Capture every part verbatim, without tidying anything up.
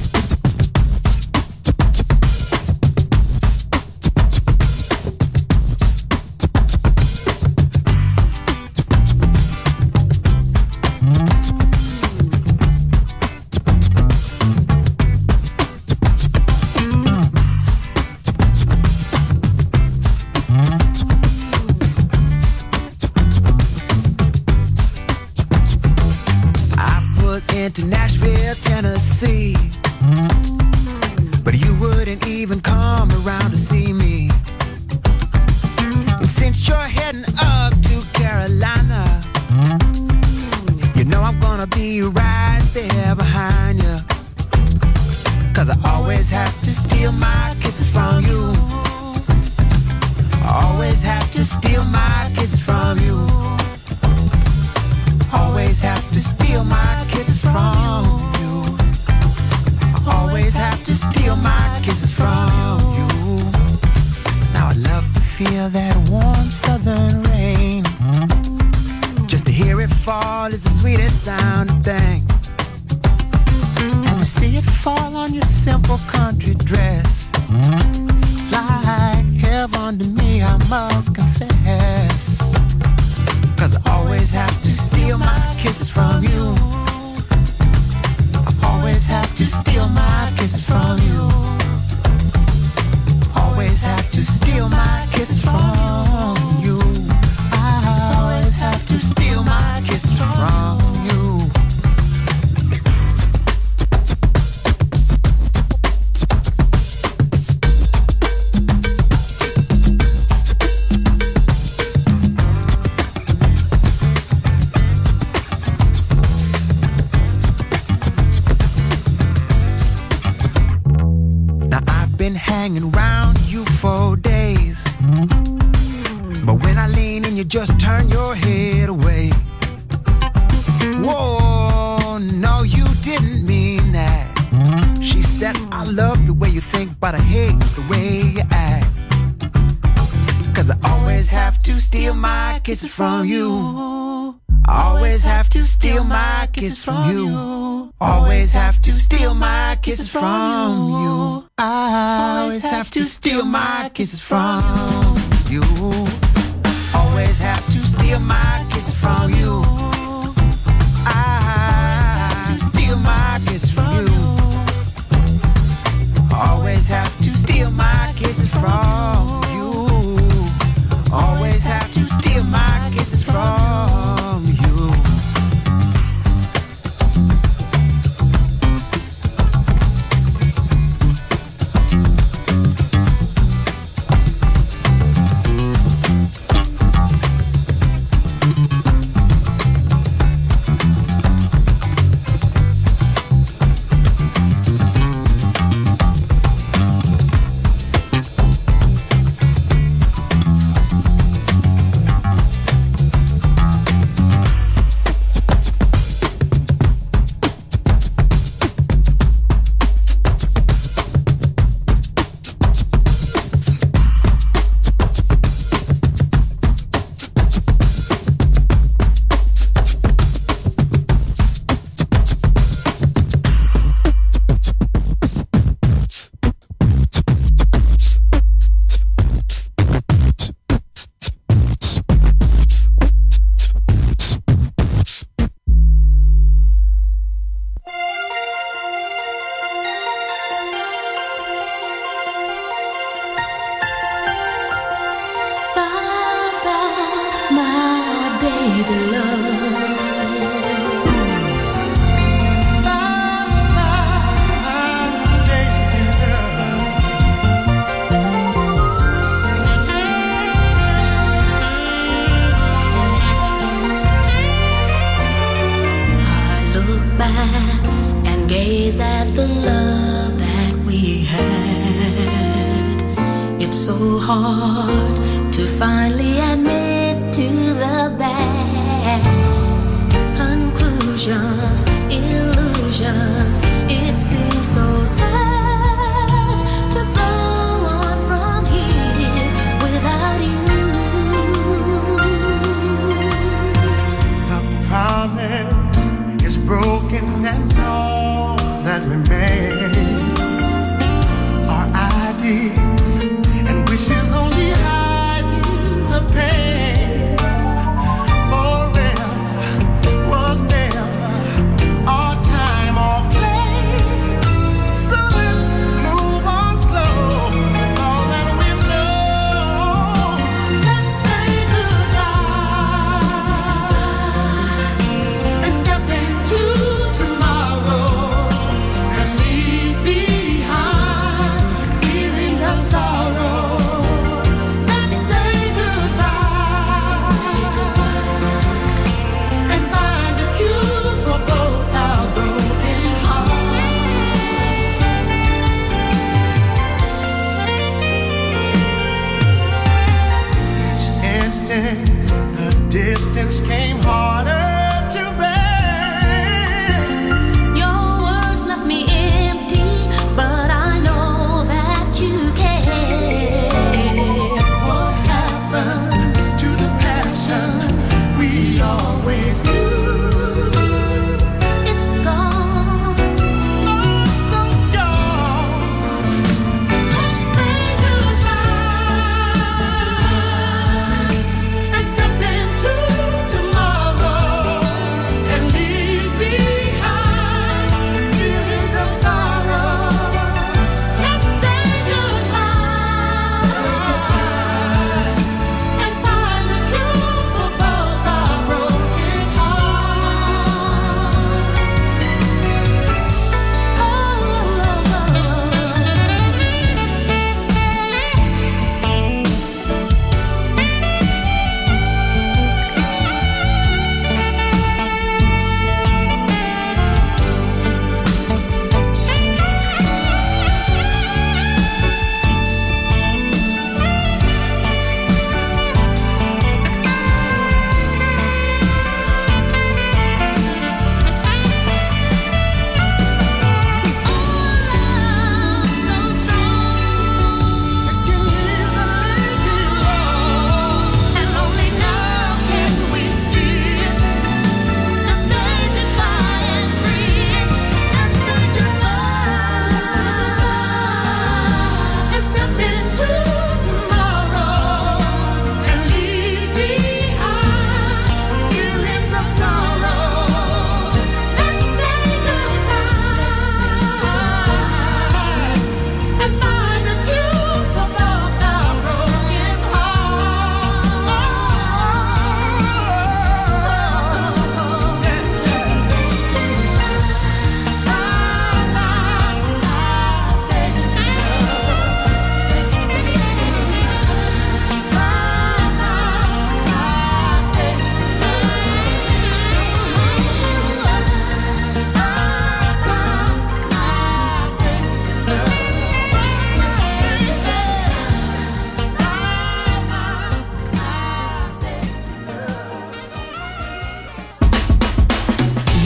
From you, I always have to steal my kisses from you. Always have to steal my kisses from you. I always have to steal my kisses from you. Always have to steal my kisses from you. I have to steal my kisses from you. Always have to steal my kisses from you. Always have to steal my kisses from you. gaze at the love that we had. It's so hard to finally admit to the bad. Conclusions, illusions, it seems so sad to go on from here without you. The promise broken and all that remains are ideas and wishes only hiding the pain. Forever was never our time or place, so let's move on slow with all that we've known. Let's say goodbye and step into distance came harder to bear. Your words left me empty, but I know that you care. What happened to the passion we always knew? It's gone, oh so gone. Let's say goodbye. Let's say goodbye. And something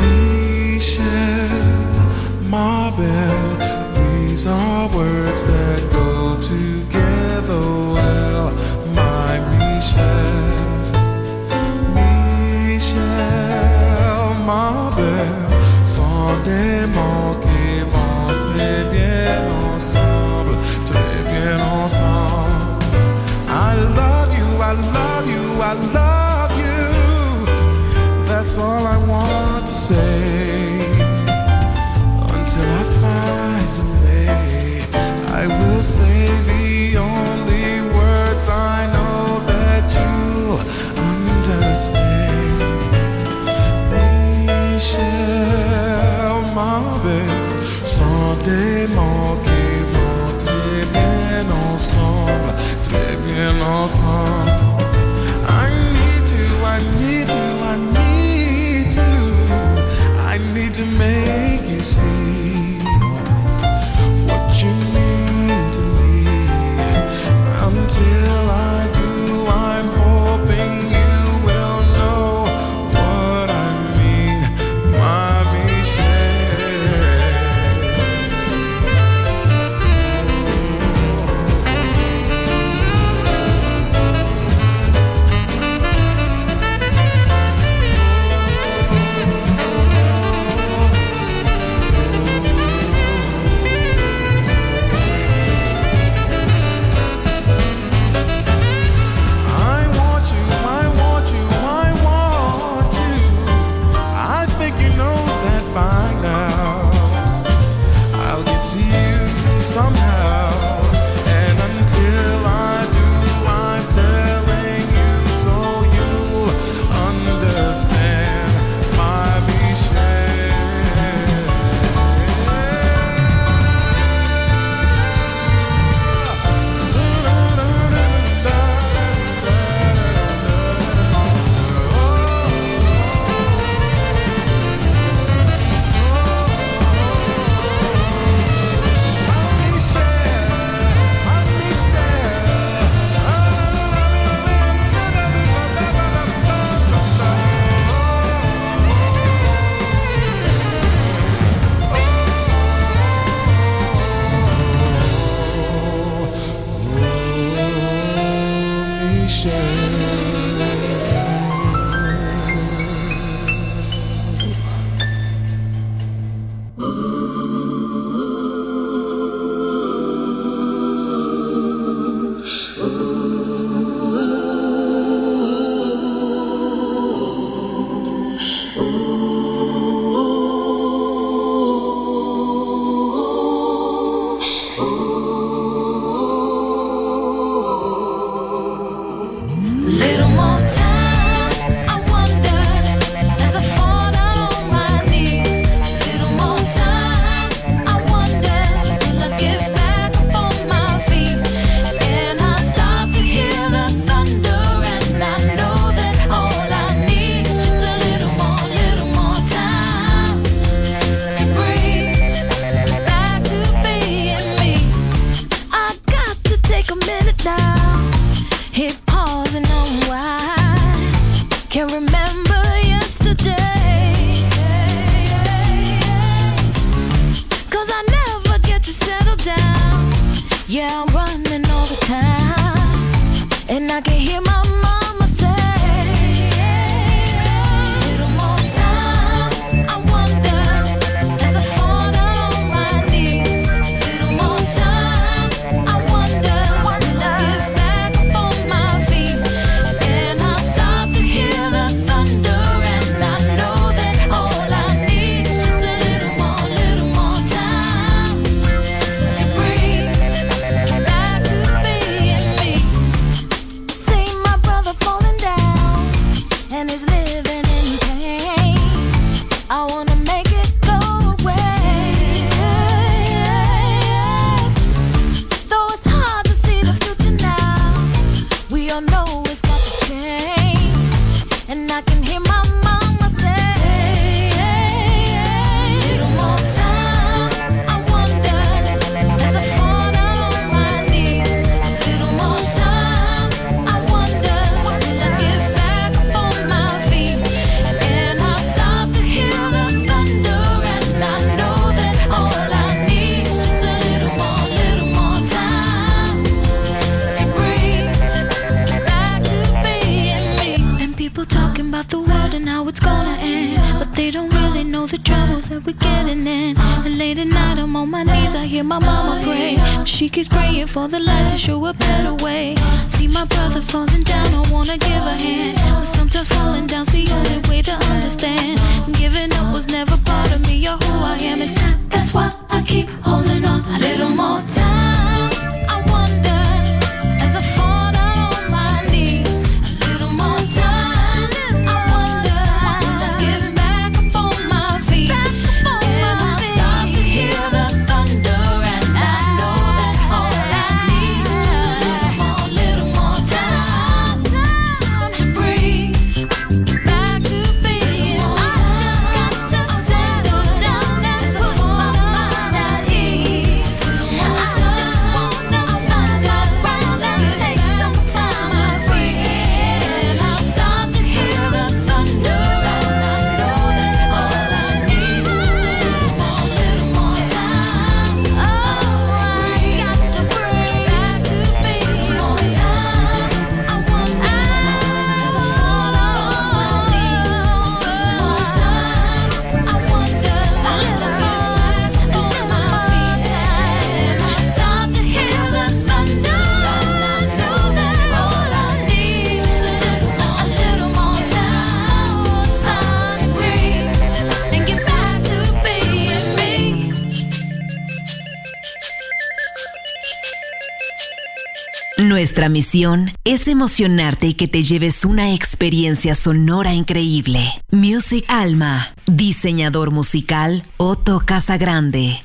Michelle, Marbelle, these are words that go together well, my Michelle. Sans démanquer, vont très bien ensemble, très bien ensemble. I love you, I love you, I love you. That's all I want to say. Until I find a way, I will say the only words I know that you'll understand. Nuestra misión es emocionarte y que te lleves una experiencia sonora increíble. Music Alma, diseñador musical Otto Casagrande.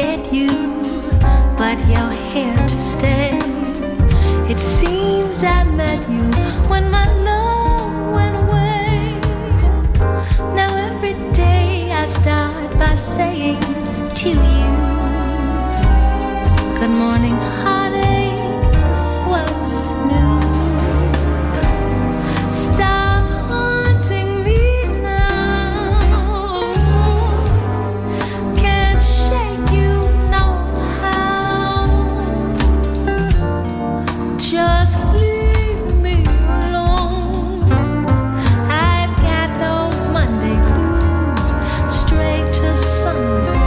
forget you, but you're here to stay. It seems I met you when my love went away. Now every day I start by saying to you, good morning, heartache, what's new? Stop haunting me now. Can't shake you, no how. Just leave me alone. I've got those Monday blues, straight to Sunday.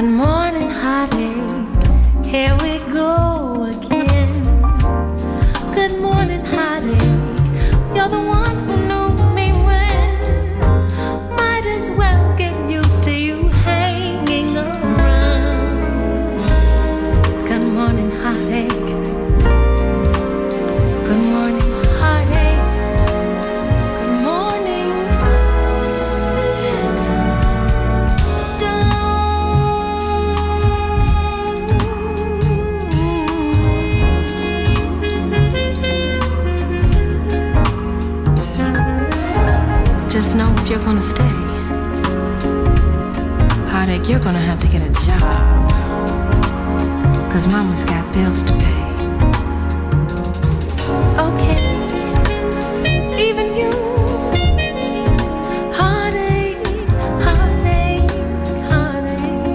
Good morning, heartache, here we go again. Good morning, heartache, you're the one who knew me when. Might as well get used to you hanging around. Good morning, heartache. Good morning, heartache. Good morning, sit down. Just know if you're gonna stay, heartache, you're gonna have to get a job, 'cause mama's got bills to pay. Okay, even you, heartache, heartache, heartache.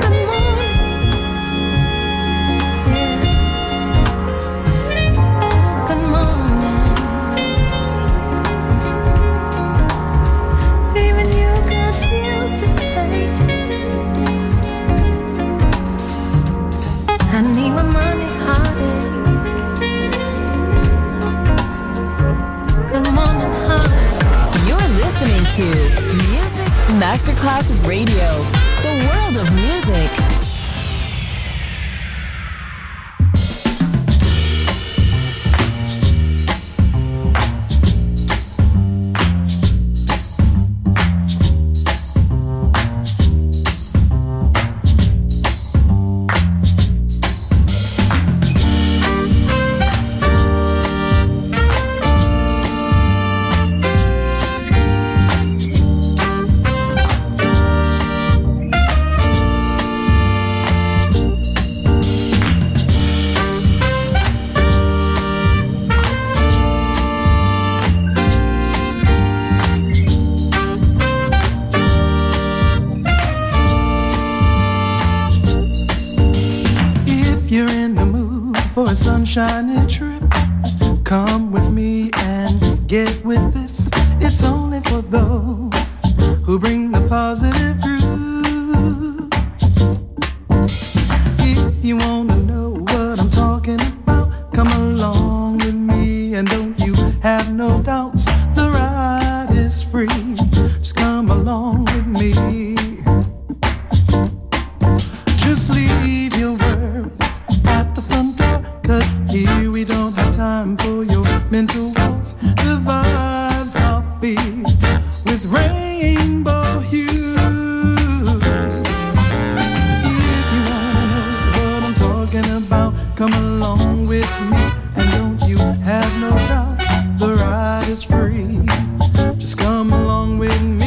Good morning, good morning. I need my money, heartache. Good morning, heartache. You're listening to Music Masterclass Radio, the world of music. Shiny trip, come with me and get with this. It's only for those who bring the positive groove. If you wanna know what I'm talking about, come along with me and don't you have no doubts. The ride is free, just come along with me. Just leave your worries at the front door, 'cause here we don't have time for your mental walls. The vibes are filled with rainbow hues. If you wanna know what I'm talking about, come along with me and don't you have no doubts. The ride is free, just come along with me.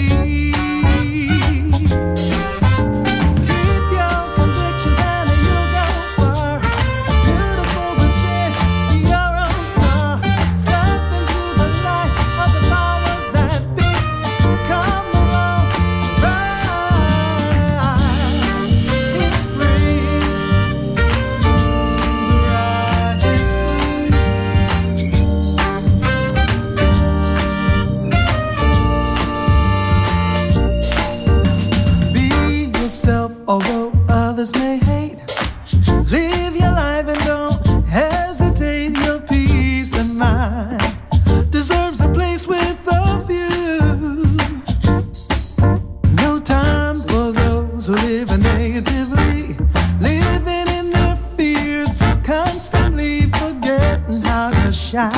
who live negatively, living in their fears, constantly forgetting how to shine,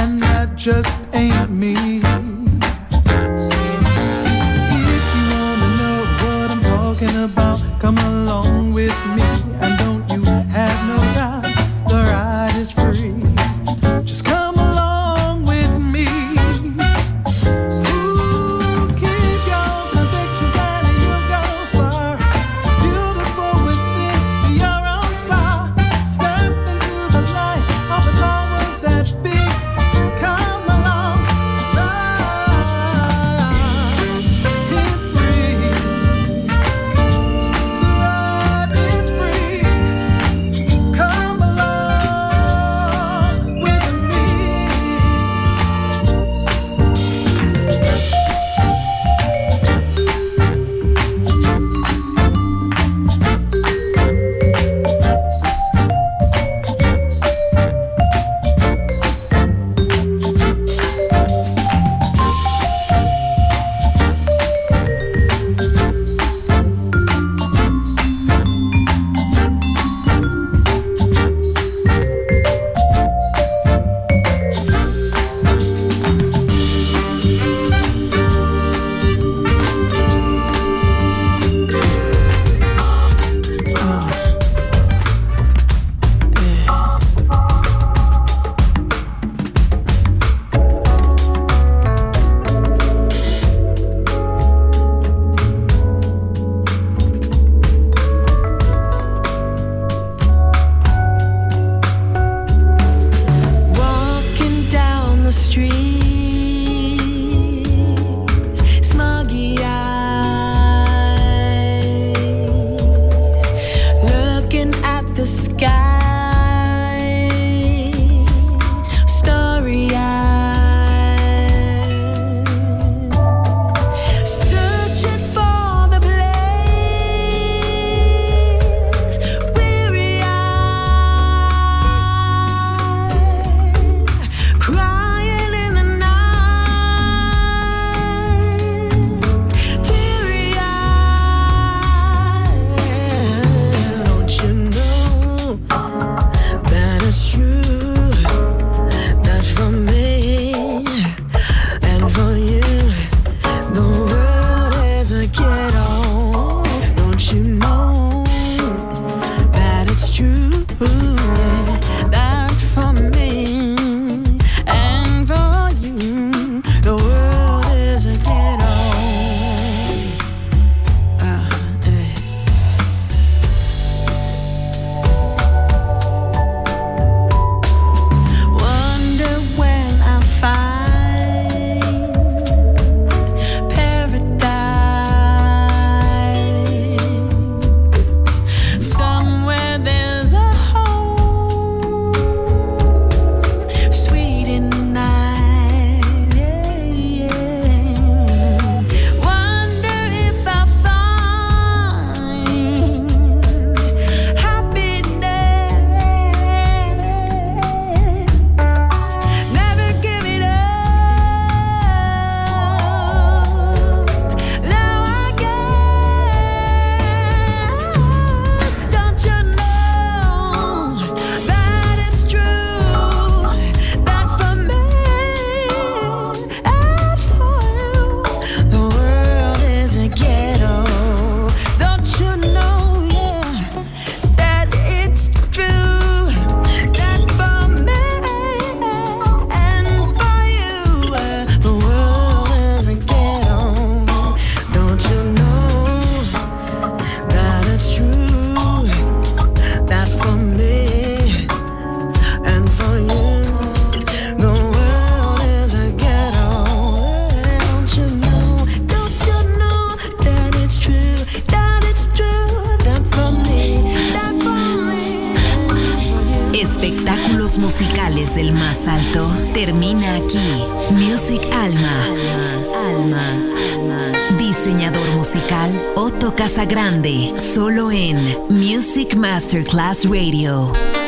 and that just ain't me. If you wanna know what I'm talking about, come along with me, and don't you have no doubts, the ride is free. Just come. Casagrande, solo en Music Masterclass Radio.